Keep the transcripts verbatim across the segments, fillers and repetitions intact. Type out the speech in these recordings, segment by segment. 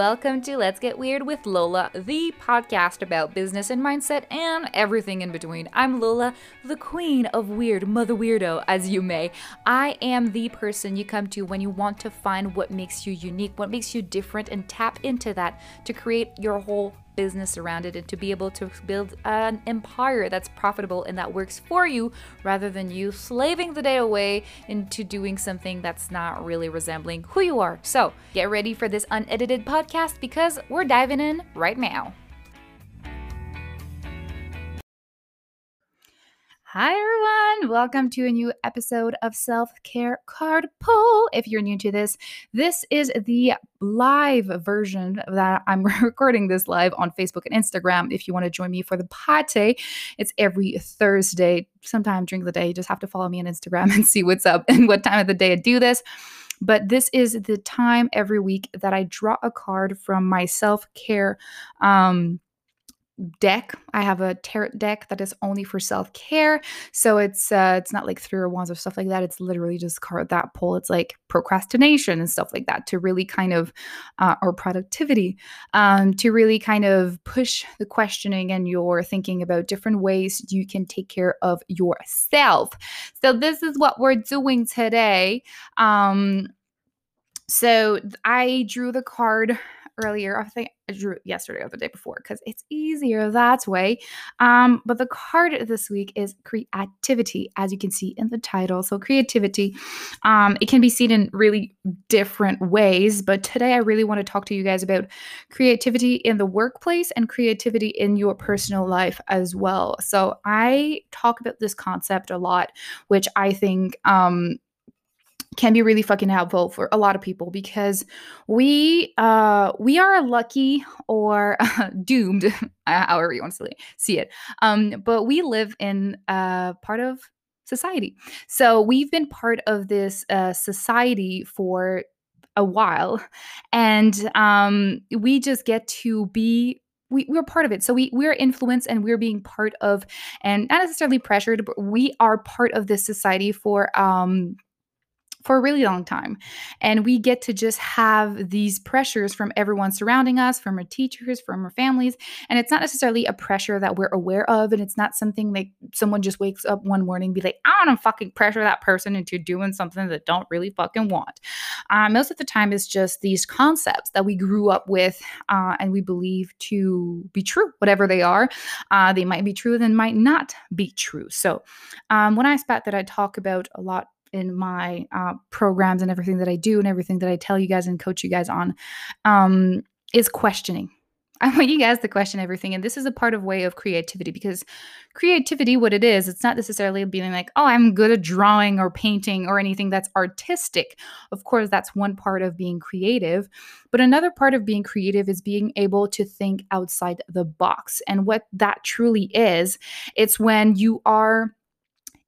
welcome to Let's Get Weird with Lola, the podcast about business and mindset and everything in between. I'm Lola, the queen of weird, mother weirdo, as you may. I am the person you come to when you want to find what makes you unique, what makes you different, and tap into that to create your whole business around it and to be able to build an empire that's profitable and that works for you rather than you slaving the day away into doing something that's not really resembling who you are. So get ready for this unedited podcast because we're diving in right now. Hi everyone, welcome to a new episode of Self-Care Card Pull. If you're new to this, this is the live version that I'm recording this live on Facebook and Instagram. If you want to join me for the pate, it's every Thursday, sometime during the day. You just have to follow me on Instagram and see what's up and what time of the day I do this. But this is the time every week that I draw a card from my self-care um deck. I have a tarot deck that is only for self-care. So it's uh, it's not like three or wands or stuff like that. It's literally just card that pull. It's like procrastination and stuff like that to really kind of, uh, or productivity, um, to really kind of push the questioning and your thinking about different ways you can take care of yourself. So this is what we're doing today. Um, so I drew the card earlier. I think I drew it yesterday or the day before because it's easier that way. Um, but the card this week is creativity, as you can see in the title. So creativity, um, it can be seen in really different ways. But today I really want to talk to you guys about creativity in the workplace and creativity in your personal life as well. So I talk about this concept a lot, which I think um, can be really fucking helpful for a lot of people because we uh, we are lucky or doomed, however you want to see it. Um, but we live in uh, part of society. So we've been part of this uh, society for a while and um, we just get to be We, we're part of it. So we, we're influenced and we're being part of, and not necessarily pressured, but we are part of this society for um for a really long time. And we get to just have these pressures from everyone surrounding us, from our teachers, from our families. And it's not necessarily a pressure that we're aware of. And it's not something like someone just wakes up one morning and be like, I want to fucking pressure that person into doing something that don't really fucking want. Uh, most of the time, it's just these concepts that we grew up with uh, and we believe to be true, whatever they are. Uh, they might be true, then might not be true. So um, when I spat that I talk about a lot in my uh, programs and everything that I do and everything that I tell you guys and coach you guys on um, is questioning. I want you guys to question everything. And this is a part of way of creativity because creativity, what it is, it's not necessarily being like, oh, I'm good at drawing or painting or anything that's artistic. Of course, that's one part of being creative. But another part of being creative is being able to think outside the box. And what that truly is, it's when you are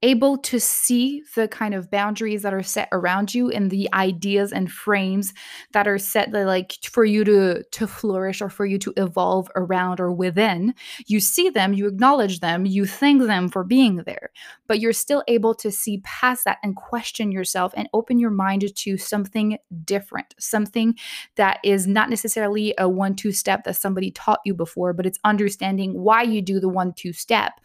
able to see the kind of boundaries that are set around you and the ideas and frames that are set that like for you to, to flourish or for you to evolve around or within. You see them, you acknowledge them, you thank them for being there, but you're still able to see past that and question yourself and open your mind to something different, something that is not necessarily a one-two step that somebody taught you before, but it's understanding why you do the one-two step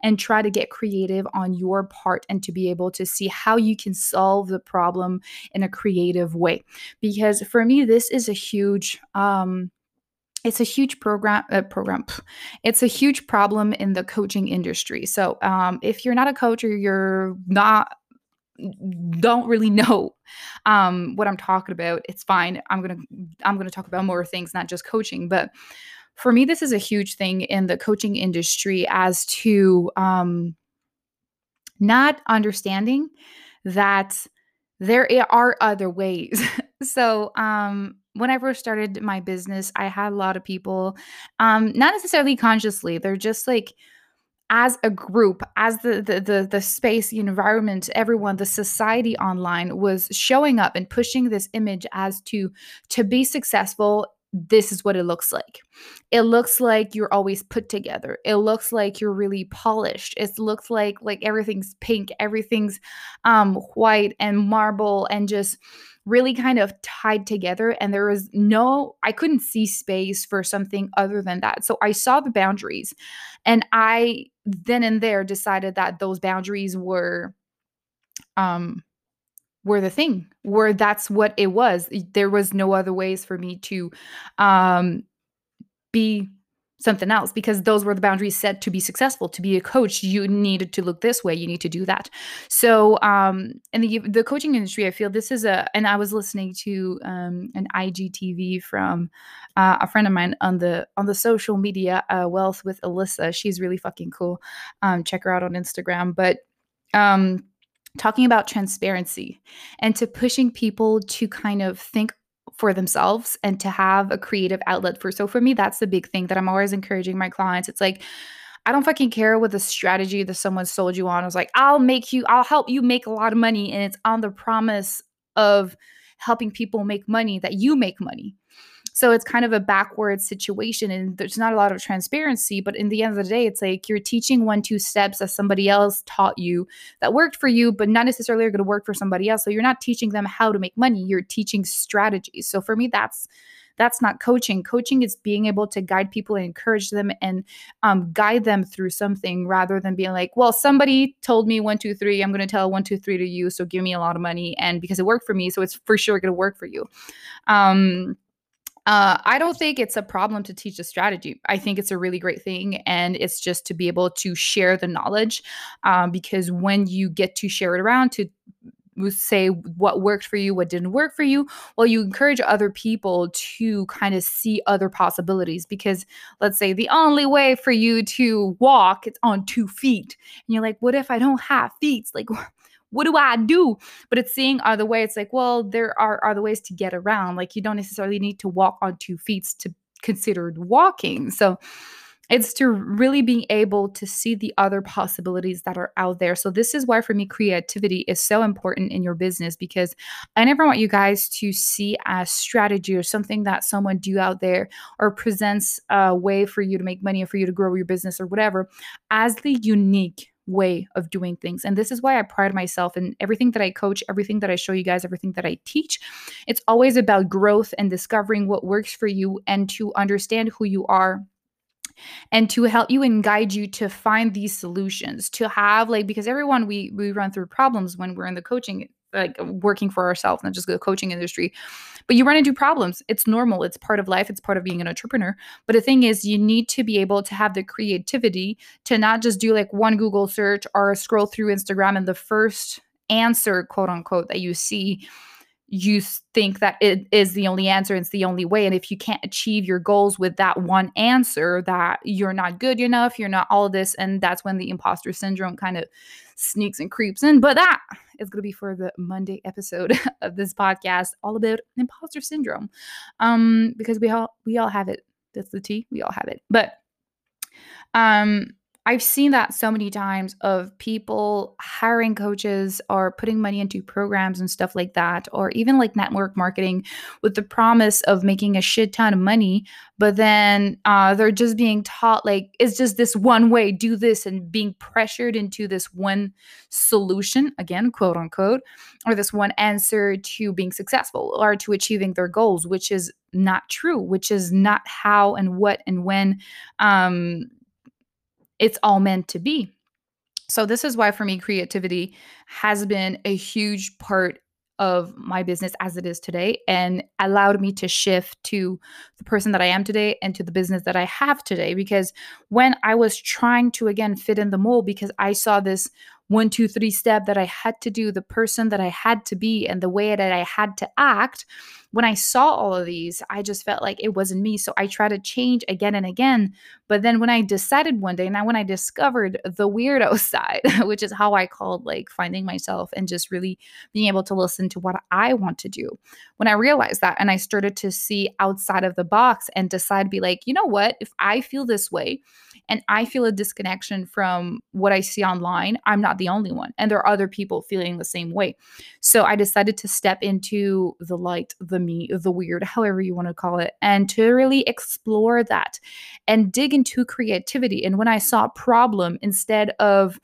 and try to get creative on your part and to be able to see how you can solve the problem in a creative way. Because for me, this is a huge, um, it's a huge program, uh, program. It's a huge problem in the coaching industry. So um, if you're not a coach or you're not, don't really know um, what I'm talking about, it's fine. I'm going to, I'm going to talk about more things, not just coaching, but for me, this is a huge thing in the coaching industry as to um, not understanding that there are other ways. So um, when I first started my business, I had a lot of people, um, not necessarily consciously, they're just like, as a group, as the, the the the space, the environment, everyone, the society online was showing up and pushing this image as to to be successful this is what it looks like. It looks like you're always put together. It looks like you're really polished. It looks like like everything's pink, everything's um, white and marble and just really kind of tied together. And there was no, I couldn't see space for something other than that. So I saw the boundaries, and I then and there decided that those boundaries were, um, were the thing, where that's what it was. There was no other ways for me to um, be something else, because those were the boundaries set to be successful. To be a coach, you needed to look this way. You need to do that. So um, in the the coaching industry, I feel this is a, and I was listening to um, an I G T V from uh, a friend of mine on the on the social media, uh, Wealth with Alyssa. She's really fucking cool. Um, check her out on Instagram. But um, talking about transparency and to pushing people to kind of think for themselves and to have a creative outlet for. So for me, that's the big thing that I'm always encouraging my clients. It's like, I don't fucking care what the strategy that someone sold you on. I was like, I'll make you, I'll help you make a lot of money. And it's on the promise of helping people make money that you make money. So it's kind of a backward situation, and there's not a lot of transparency, but in the end of the day, it's like you're teaching one, two steps that somebody else taught you that worked for you, but not necessarily are going to work for somebody else. So you're not teaching them how to make money. You're teaching strategies. So for me, that's, that's not coaching. Coaching is being able to guide people and encourage them and um, guide them through something, rather than being like, well, somebody told me one, two, three, I'm going to tell one, two, three to you. So give me a lot of money. And because it worked for me, so it's for sure going to work for you. Um, Uh, I don't think it's a problem to teach a strategy. I think it's a really great thing. And it's just to be able to share the knowledge, um, because when you get to share it around to say what worked for you, what didn't work for you, well, you encourage other people to kind of see other possibilities. Because let's say the only way for you to walk is on two feet. And you're like, what if I don't have feet? It's like, what do I do? But it's seeing other ways. It's like, well, there are other ways to get around. Like, you don't necessarily need to walk on two feet to consider walking. So it's to really being able to see the other possibilities that are out there. So this is why for me, creativity is so important in your business, because I never want you guys to see a strategy or something that someone do out there or presents a way for you to make money or for you to grow your business or whatever as the unique way of doing things. And this is why I pride myself in everything that I coach, everything that I show you guys, everything that I teach. It's always about growth and discovering what works for you, and to understand who you are, and to help you and guide you to find these solutions, to have like, because everyone, we we run through problems when we're in the coaching, like working for ourselves, not just the coaching industry, but you run into problems. It's normal. It's part of life. It's part of being an entrepreneur. But the thing is, you need to be able to have the creativity to not just do like one Google search or scroll through Instagram, and the first answer, quote unquote, that you see, you think that it is the only answer. It's the only way. And if you can't achieve your goals with that one answer, that you're not good enough, you're not all this. And that's when the imposter syndrome kind of sneaks and creeps in. But that is going to be for the Monday episode of this podcast, all about imposter syndrome. Um, because we all, we all have it. That's the T. We all have it. But, um, I've seen that so many times of people hiring coaches or putting money into programs and stuff like that, or even like network marketing with the promise of making a shit ton of money. But then uh, they're just being taught like, it's just this one way, do this, and being pressured into this one solution, again, quote unquote, or this one answer to being successful or to achieving their goals, which is not true, which is not how and what and when um it's all meant to be. So this is why for me, creativity has been a huge part of my business as it is today, and allowed me to shift to the person that I am today and to the business that I have today. Because when I was trying to, again, fit in the mold, because I saw this one, two, three step that I had to do, the person that I had to be, and the way that I had to act, when I saw all of these, I just felt like it wasn't me. So I tried to change again and again. But then when I decided one day, now when I discovered the weirdo side, which is how I called like finding myself and just really being able to listen to what I want to do, when I realized that and I started to see outside of the box and decide, be like, you know what, if I feel this way and I feel a disconnection from what I see online, I'm not not the only one. And there are other people feeling the same way. So I decided to step into the light, the me, the weird, however you want to call it, and to really explore that and dig into creativity. And when I saw problem, instead of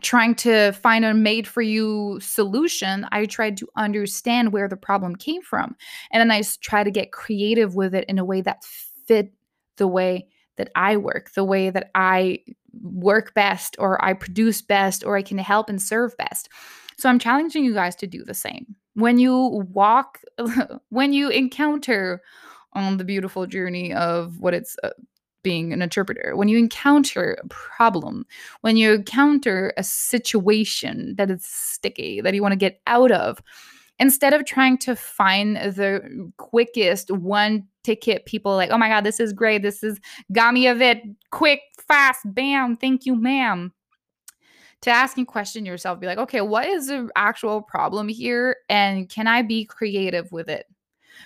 trying to find a made for you solution, I tried to understand where the problem came from. And then I try to get creative with it in a way that fit the way that I work, the way that I work best, or I produce best, or I can help and serve best. So I'm challenging you guys to do the same. When you walk, when you encounter on the beautiful journey of what it's uh, being an interpreter, when you encounter a problem, when you encounter a situation that is sticky, that you want to get out of, instead of trying to find the quickest one ticket, people like, oh my God, this is great. This is got me of it. Quick, fast, bam. Thank you, ma'am. To ask and question yourself, be like, okay, what is the actual problem here? And can I be creative with it?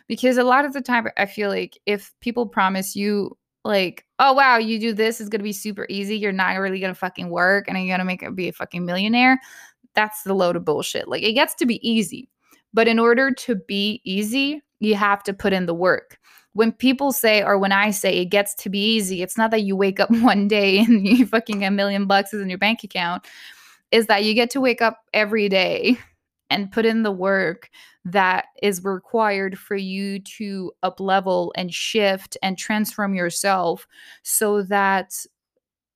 Because a lot of the time I feel like if people promise you like, oh, wow, you do this, it's going to be super easy, you're not really going to fucking work, and you're going to make it be a fucking millionaire, that's the load of bullshit. Like, it gets to be easy. But in order to be easy, you have to put in the work. When people say, or when I say it gets to be easy, it's not that you wake up one day and you fucking a million bucks is in your bank account. It's that you get to wake up every day and put in the work that is required for you to up-level and shift and transform yourself so that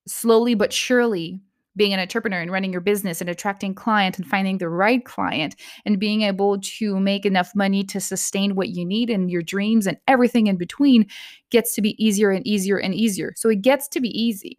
slowly but surely, being an entrepreneur and running your business and attracting clients and finding the right client and being able to make enough money to sustain what you need and your dreams and everything in between gets to be easier and easier and easier. So it gets to be easy.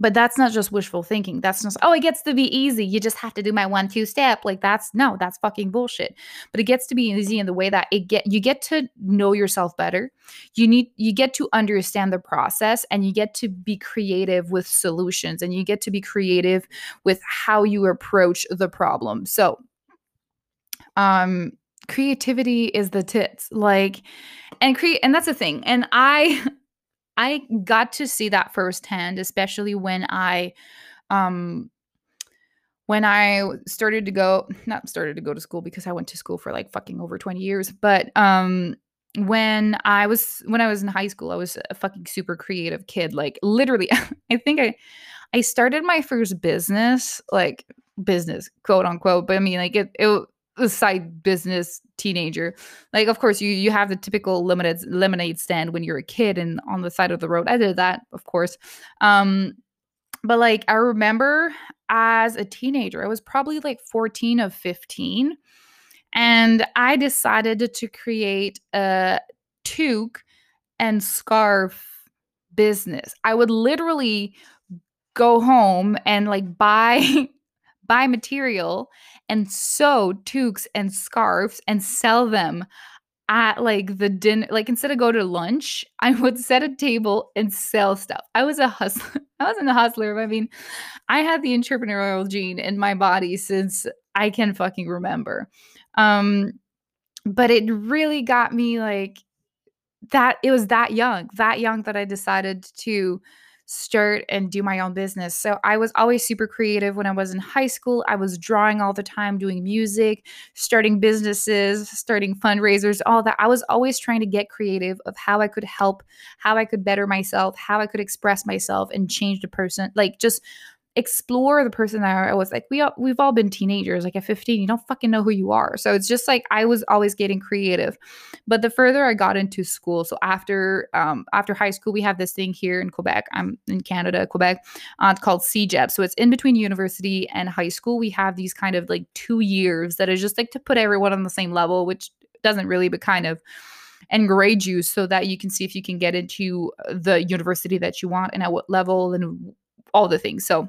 But that's not just wishful thinking. That's not, oh, it gets to be easy, you just have to do my one, two step. Like that's, no, that's fucking bullshit. But it gets to be easy in the way that it get, you get to know yourself better. You need, you get to understand the process, and you get to be creative with solutions, and you get to be creative with how you approach the problem. So, um, creativity is the tits, like, and create, and that's the thing. And I, I got to see that firsthand, especially when I, um, when I started to go, not started to go to school because I went to school for like fucking over twenty years. But, um, when I was, when I was in high school, I was a fucking super creative kid. Like literally, I think I, I started my first business, like business quote unquote, but I mean like it, it a side business teenager. Like, of course, you you have the typical limited lemonade stand when you're a kid and on the side of the road. I did that, of course. Um, but like, I remember as a teenager, I was probably like fourteen or fifteen. And I decided to create a toque and scarf business. I would literally go home and like buy buy material and sew toques and scarves and sell them at like the dinner. Like instead of go to lunch, I would set a table and sell stuff. I was a hustler. I wasn't a hustler. But I mean, I had the entrepreneurial gene in my body since I can fucking remember. Um, but it really got me like that. It was that young, that young that I decided to start and do my own business. So I was always super creative when I was in high school. I was drawing all the time, doing music, starting businesses, starting fundraisers, all that. I was always trying to get creative of how I could help, how I could better myself, how I could express myself and change the person, like just explore the person that I was. Like we all, we've all been teenagers, like at fifteen, you don't fucking know who you are. So it's just like, I was always getting creative, but the further I got into school. So after, um, after high school, we have this thing here in Quebec. I'm in Canada, Quebec, uh, it's called C E G E P. So it's in between university and high school. We have these kind of like two years that is just like to put everyone on the same level, which doesn't really, but kind of, and grade you so that you can see if you can get into the university that you want and at what level and all the things. So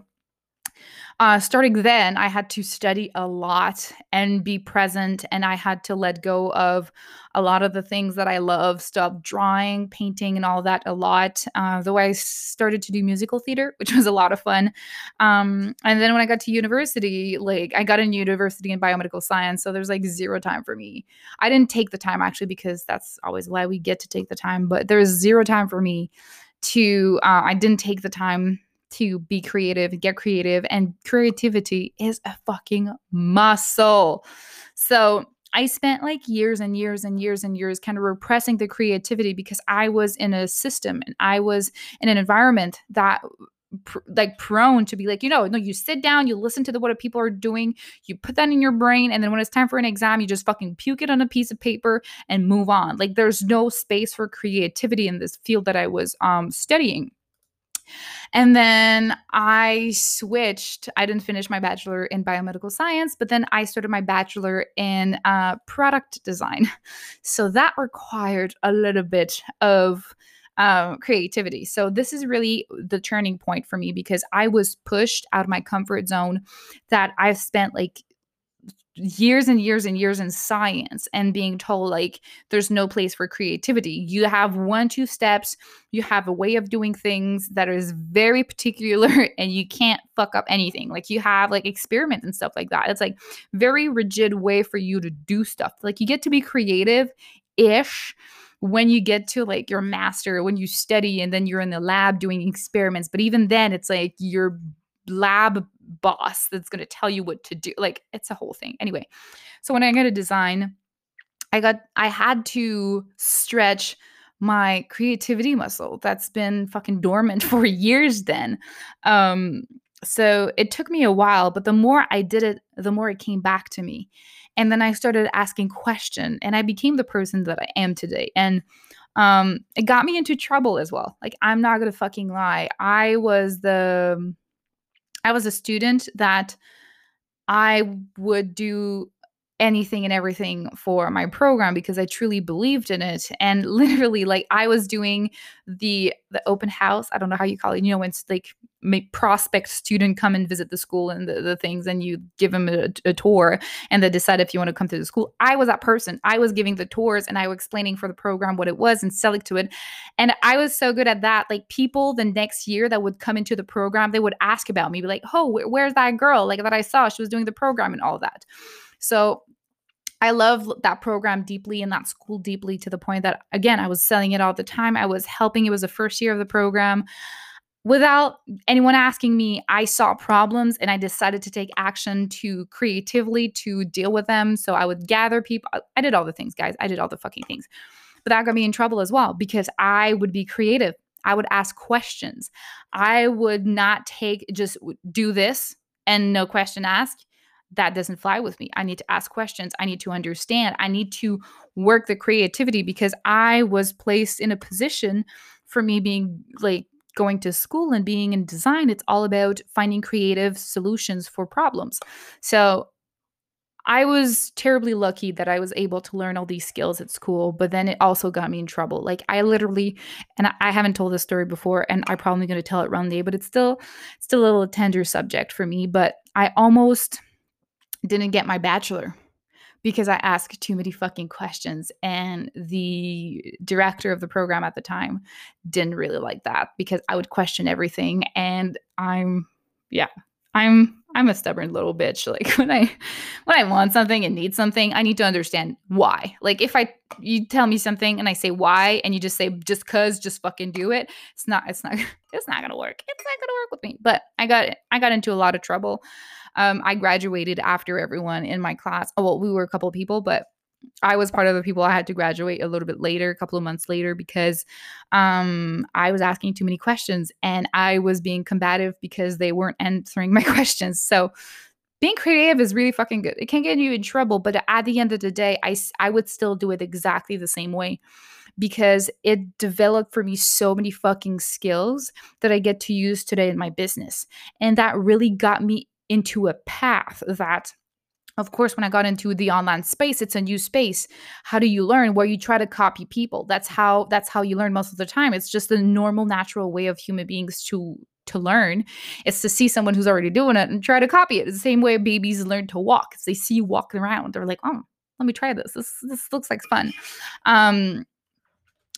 Uh, starting then, I had to study a lot and be present, and I had to let go of a lot of the things that I love, stop drawing, painting, and all that a lot. Uh, though I started to do musical theater, which was a lot of fun. Um, and then when I got to university, like I got in university in biomedical science, so there's like zero time for me. I didn't take the time actually because that's always a lie. We get to take the time, but there's zero time for me to. Uh, I didn't take the time to be creative, get creative, and creativity is a fucking muscle. So I spent like years and years and years and years kind of repressing the creativity because I was in a system and I was in an environment that pr- like prone to be like, you know, no, you sit down, you listen to the, what people are doing, you put that in your brain. And then when it's time for an exam, you just fucking puke it on a piece of paper and move on. Like there's no space for creativity in this field that I was um, studying. And then I switched. I didn't finish my bachelor in biomedical science, but then I started my bachelor in uh, product design. So that required a little bit of uh, creativity. So this is really the turning point for me because I was pushed out of my comfort zone that I've spent like years and years and years in science and being told like there's no place for creativity. You have one, two steps. You have a way of doing things that is very particular and you can't fuck up anything. Like you have like experiments and stuff like that. It's like very rigid way for you to do stuff. Like you get to be creative-ish when you get to like your master, when you study and then you're in the lab doing experiments. But even then it's like you're lab boss that's going to tell you what to do. Like it's a whole thing. Anyway, so when I got to design, I got, I had to stretch my creativity muscle that's been fucking dormant for years then. Um, so it took me a while, but the more I did it, the more it came back to me. And then I started asking questions and I became the person that I am today. And um, it got me into trouble as well. Like I'm not going to fucking lie. I was the... I was a student that I would do anything and everything for my program because I truly believed in it. And literally, like, I was doing the the open house. I don't know how you call it. You know, when it's like make prospect student come and visit the school and the, the things and you give them a, a tour and they decide if you want to come to the school. I was that person. I was giving the tours and I was explaining for the program what it was and selling to it. And I was so good at that. Like people the next year that would come into the program, they would ask about me, be like, oh, where, where's that girl? Like that I saw, she was doing the program and all that. So I love that program deeply and that school deeply to the point that, again, I was selling it all the time. I was helping. It was the first year of the program. Without anyone asking me, I saw problems and I decided to take action to creatively to deal with them. So I would gather people. I did all the things, guys. I did all the fucking things. But that got me in trouble as well because I would be creative. I would ask questions. I would not take just do this and no question asked. That doesn't fly with me. I need to ask questions. I need to understand. I need to work the creativity because I was placed in a position for me being like going to school and being in design. It's all about finding creative solutions for problems. So I was terribly lucky that I was able to learn all these skills at school, but then it also got me in trouble. Like I literally, and I haven't told this story before and I'm probably going to tell it one day, but it's still, it's still a little tender subject for me, but I almost didn't get my bachelor because I asked too many fucking questions. And the director of the program at the time didn't really like that because I would question everything. And I'm, yeah, I'm, I'm a stubborn little bitch. Like when I, when I want something and need something, I need to understand why. Like if I, you tell me something and I say why, and you just say, just cause, just fucking do it. It's not, it's not, it's not going to work. It's not going to work with me. But I got, I got into a lot of trouble. Um, I graduated after everyone in my class. Oh, well, we were a couple of people, but I was part of the people. I had to graduate a little bit later, a couple of months later, because um, I was asking too many questions and I was being combative because they weren't answering my questions. So being creative is really fucking good. It can get you in trouble, but at the end of the day, I, I would still do it exactly the same way because it developed for me so many fucking skills that I get to use today in my business. And that really got me into a path that, of course, when I got into the online space, it's a new space. How do you learn? Where you try to copy people. That's how that's how you learn most of the time. It's just the normal, natural way of human beings to to learn. It's to see someone who's already doing it and try to copy it. It's the same way babies learn to walk. It's they see you walking around. They're like, oh, let me try this. This this looks like fun. Um,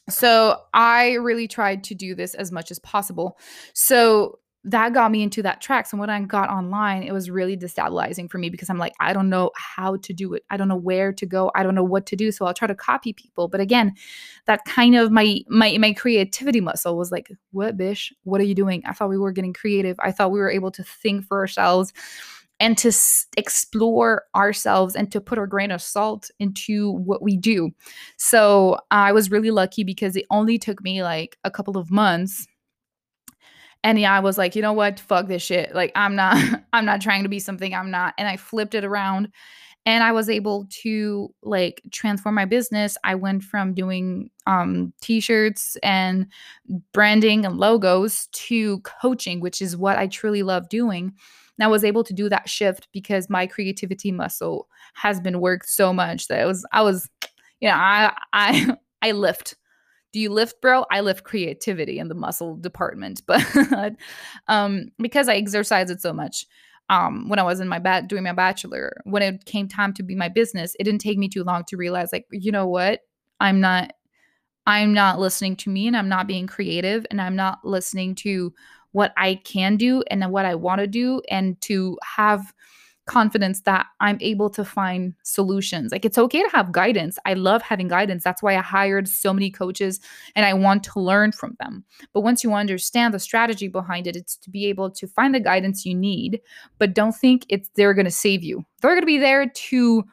so I really tried to do this as much as possible. So that got me into that track. So when I got online, it was really destabilizing for me because I'm like, I don't know how to do it. I don't know where to go. I don't know what to do. So I'll try to copy people. But again, that kind of my my my creativity muscle was like, what, bish? What are you doing? I thought we were getting creative. I thought we were able to think for ourselves and to s- explore ourselves and to put our grain of salt into what we do. So uh, I was really lucky because it only took me like a couple of months. And yeah, I was like, you know what? Fuck this shit. Like, I'm not, I'm not trying to be something I'm not. And I flipped it around and I was able to like transform my business. I went from doing um, t-shirts and branding and logos to coaching, which is what I truly love doing. And I was able to do that shift because my creativity muscle has been worked so much that it was, I was, you know, I, I, I lift. Do you lift, bro? I lift creativity in the muscle department, but um, because I exercised it so much um, when I was in my bat doing my bachelor, when it came time to be my business, it didn't take me too long to realize, like, you know what? I'm not, I'm not listening to me, and I'm not being creative, and I'm not listening to what I can do and what I want to do, and to have confidence that I'm able to find solutions. Like, it's okay to have guidance. I love having guidance. That's why I hired so many coaches and I want to learn from them. But once you understand the strategy behind it, it's to be able to find the guidance you need, but don't think it's they're going to save you. They're going to be there to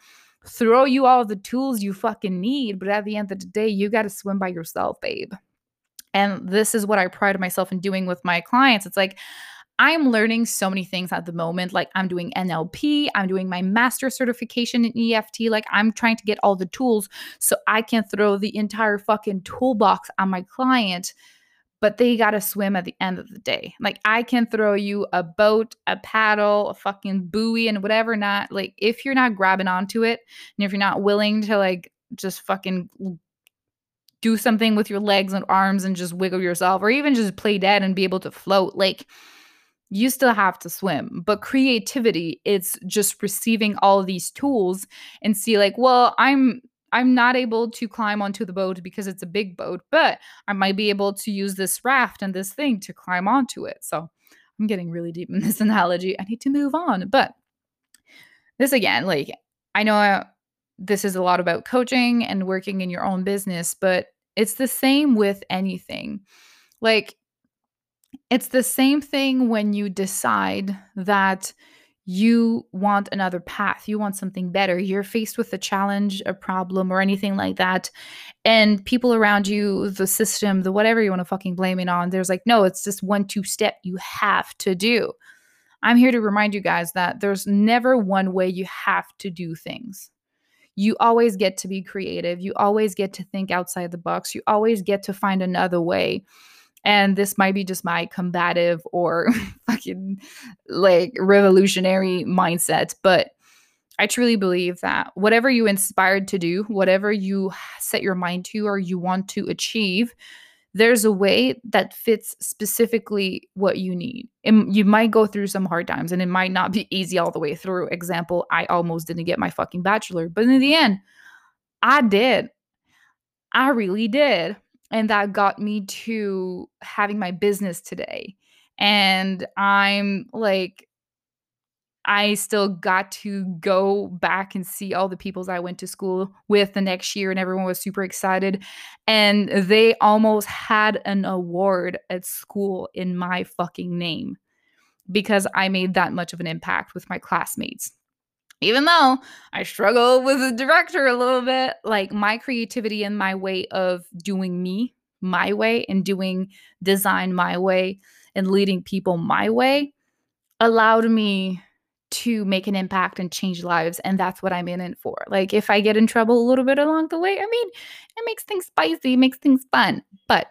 throw you all the tools you fucking need. But at the end of the day, you got to swim by yourself, babe. And this is what I pride myself in doing with my clients. It's like, I'm learning so many things at the moment. Like, I'm doing N L P, I'm doing my master certification in E F T. Like, I'm trying to get all the tools so I can throw the entire fucking toolbox on my client, but they got to swim at the end of the day. Like, I can throw you a boat, a paddle, a fucking buoy and whatever not. Like, if you're not grabbing onto it and if you're not willing to like just fucking do something with your legs and arms and just wiggle yourself or even just play dead and be able to float, like, you still have to swim. But creativity, it's just receiving all of these tools and see like, well, I'm I'm not able to climb onto the boat because it's a big boat, but I might be able to use this raft and this thing to climb onto it. So I'm getting really deep in this analogy. I need to move on. But this again, like, I know I, this is a lot about coaching and working in your own business, but it's the same with anything. Like, it's the same thing when you decide that you want another path, you want something better, you're faced with a challenge, a problem, or anything like that, and people around you, the system, the whatever you want to fucking blame it on, there's like, no, it's just one, two step you have to do. I'm here to remind you guys that there's never one way you have to do things. You always get to be creative. You always get to think outside the box. You always get to find another way. And this might be just my combative or fucking like revolutionary mindset, but I truly believe that whatever you inspired to do, whatever you set your mind to or you want to achieve, there's a way that fits specifically what you need. And you might go through some hard times and it might not be easy all the way through. Example, I almost didn't get my fucking bachelor, but in the end, I did. I really did. And that got me to having my business today. And I'm like, I still got to go back and see all the peoples I went to school with the next year, and everyone was super excited. And they almost had an award at school in my fucking name because I made that much of an impact with my classmates. Even though I struggle with the director a little bit, like, my creativity and my way of doing me my way and doing design my way and leading people my way allowed me to make an impact and change lives. And that's what I'm in it for. Like, if I get in trouble a little bit along the way, I mean, it makes things spicy, it makes things fun. But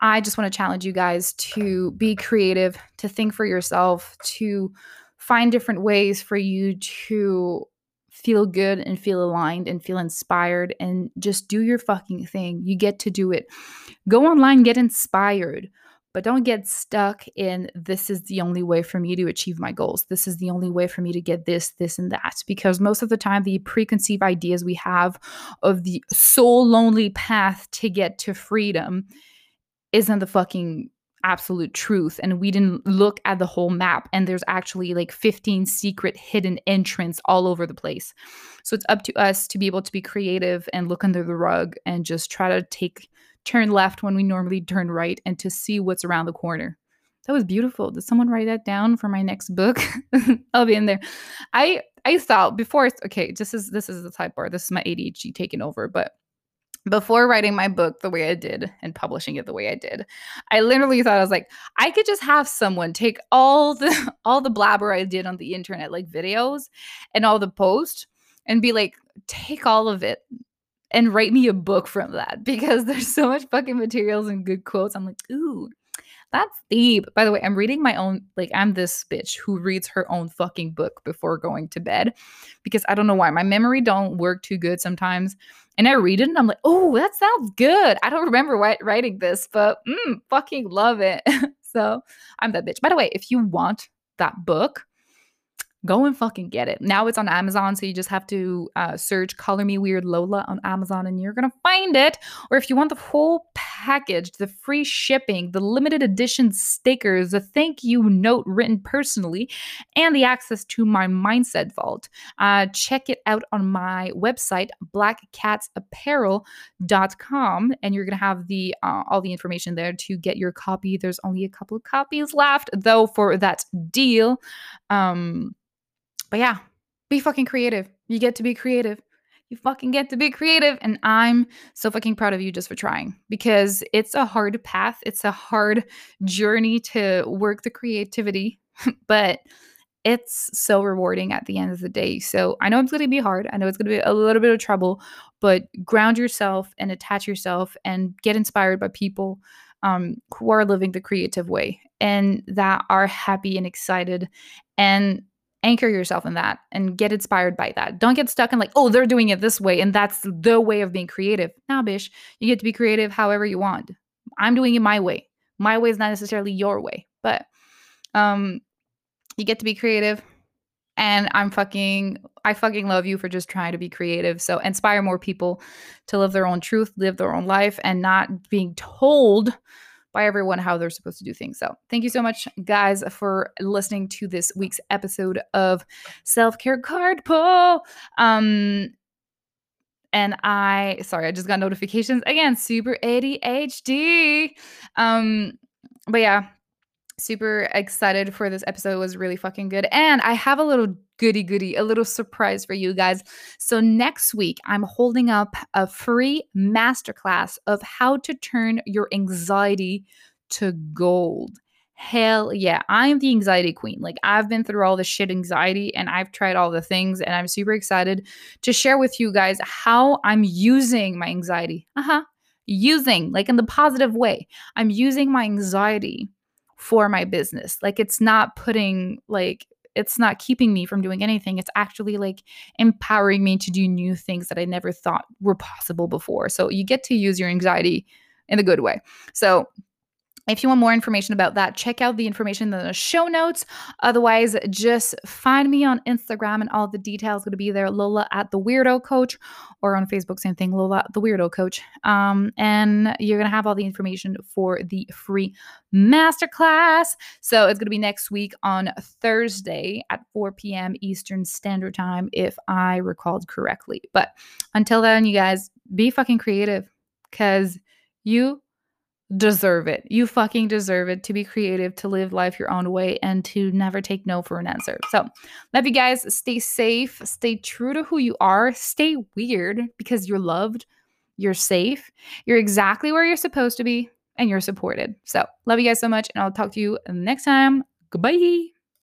I just want to challenge you guys to be creative, to think for yourself, to find different ways for you to feel good and feel aligned and feel inspired and just do your fucking thing. You get to do it. Go online, get inspired, but don't get stuck in this is the only way for me to achieve my goals. This is the only way for me to get this, this, and that. Because most of the time, the preconceived ideas we have of the soul lonely path to get to freedom isn't the fucking absolute truth and we didn't look at the whole map, and there's actually like fifteen secret hidden entrances all over the place. So it's up to us to be able to be creative and look under the rug and just try to take turn left when we normally turn right and to see what's around the corner. That was beautiful. Did someone write that down for my next book? I'll be in there. I I thought before, okay, this is this is the sidebar. This is my A D H D taking over, but before writing my book the way I did and publishing it the way I did, I literally thought I was like, I could just have someone take all the all the blabber I did on the internet, like videos and all the posts, and be like, take all of it and write me a book from that, because there's so much fucking materials and good quotes. I'm like, ooh, that's deep. By the way, I'm reading my own, like I'm this bitch who reads her own fucking book before going to bed, because I don't know why. My memory don't work too good sometimes. And I read it and I'm like, oh, that sounds good. I don't remember why, writing this, but mm, fucking love it. So I'm that bitch. By the way, if you want that book, go and fucking get it. Now it's on Amazon. So you just have to uh, search Color Me Weird Lola on Amazon and you're going to find it. Or if you want the whole package, the free shipping, the limited edition stickers, the thank you note written personally, and the access to my mindset vault, uh, check it out on my website, black cats apparel dot com. And you're going to have the uh, all the information there to get your copy. There's only a couple of copies left, though, for that deal. Um... But yeah, be fucking creative. You get to be creative. You fucking get to be creative. And I'm so fucking proud of you just for trying, because it's a hard path. It's a hard journey to work the creativity, but it's so rewarding at the end of the day. So I know it's going to be hard. I know it's going to be a little bit of trouble, but ground yourself and attach yourself and get inspired by people um, who are living the creative way and that are happy and excited, and anchor yourself in that and get inspired by that. Don't get stuck in like, oh, they're doing it this way and that's the way of being creative. Nah, bish, you get to be creative however you want. I'm doing it my way. My way is not necessarily your way, but um, you get to be creative. And I'm fucking, I fucking love you for just trying to be creative. So inspire more people to live their own truth, live their own life, and not being told by everyone how they're supposed to do things. So thank you so much, guys, for listening to this week's episode of Self-Care Card Pull. Um, and I, sorry, I just got notifications again, super A D H D. Um, but yeah, super excited for this episode. It was really fucking good. And I have a little goody goody, a little surprise for you guys. So next week, I'm holding up a free masterclass of how to turn your anxiety to gold. Hell yeah. I'm the anxiety queen. Like, I've been through all the shit anxiety and I've tried all the things, and I'm super excited to share with you guys how I'm using my anxiety. Uh-huh. Using, like, in the positive way. I'm using my anxiety for my business. Like, it's not putting like it's not keeping me from doing anything. It's actually like empowering me to do new things that I never thought were possible before. So you get to use your anxiety in a good way. So if you want more information about that, check out the information in the show notes. Otherwise, just find me on Instagram, and all the details are going to be there. Lola at the Weirdo Coach, or on Facebook, same thing, Lola the Weirdo Coach. Um, and you're going to have all the information for the free masterclass. So it's going to be next week on Thursday at four p.m. Eastern Standard Time, if I recalled correctly. But until then, you guys, be fucking creative, because you deserve it. You fucking deserve it to be creative, to live life your own way, and to never take no for an answer. So love you guys. Stay safe. Stay true to who you are. Stay weird, because you're loved. You're safe. You're exactly where you're supposed to be, and you're supported. So love you guys so much, and I'll talk to you next time. Goodbye.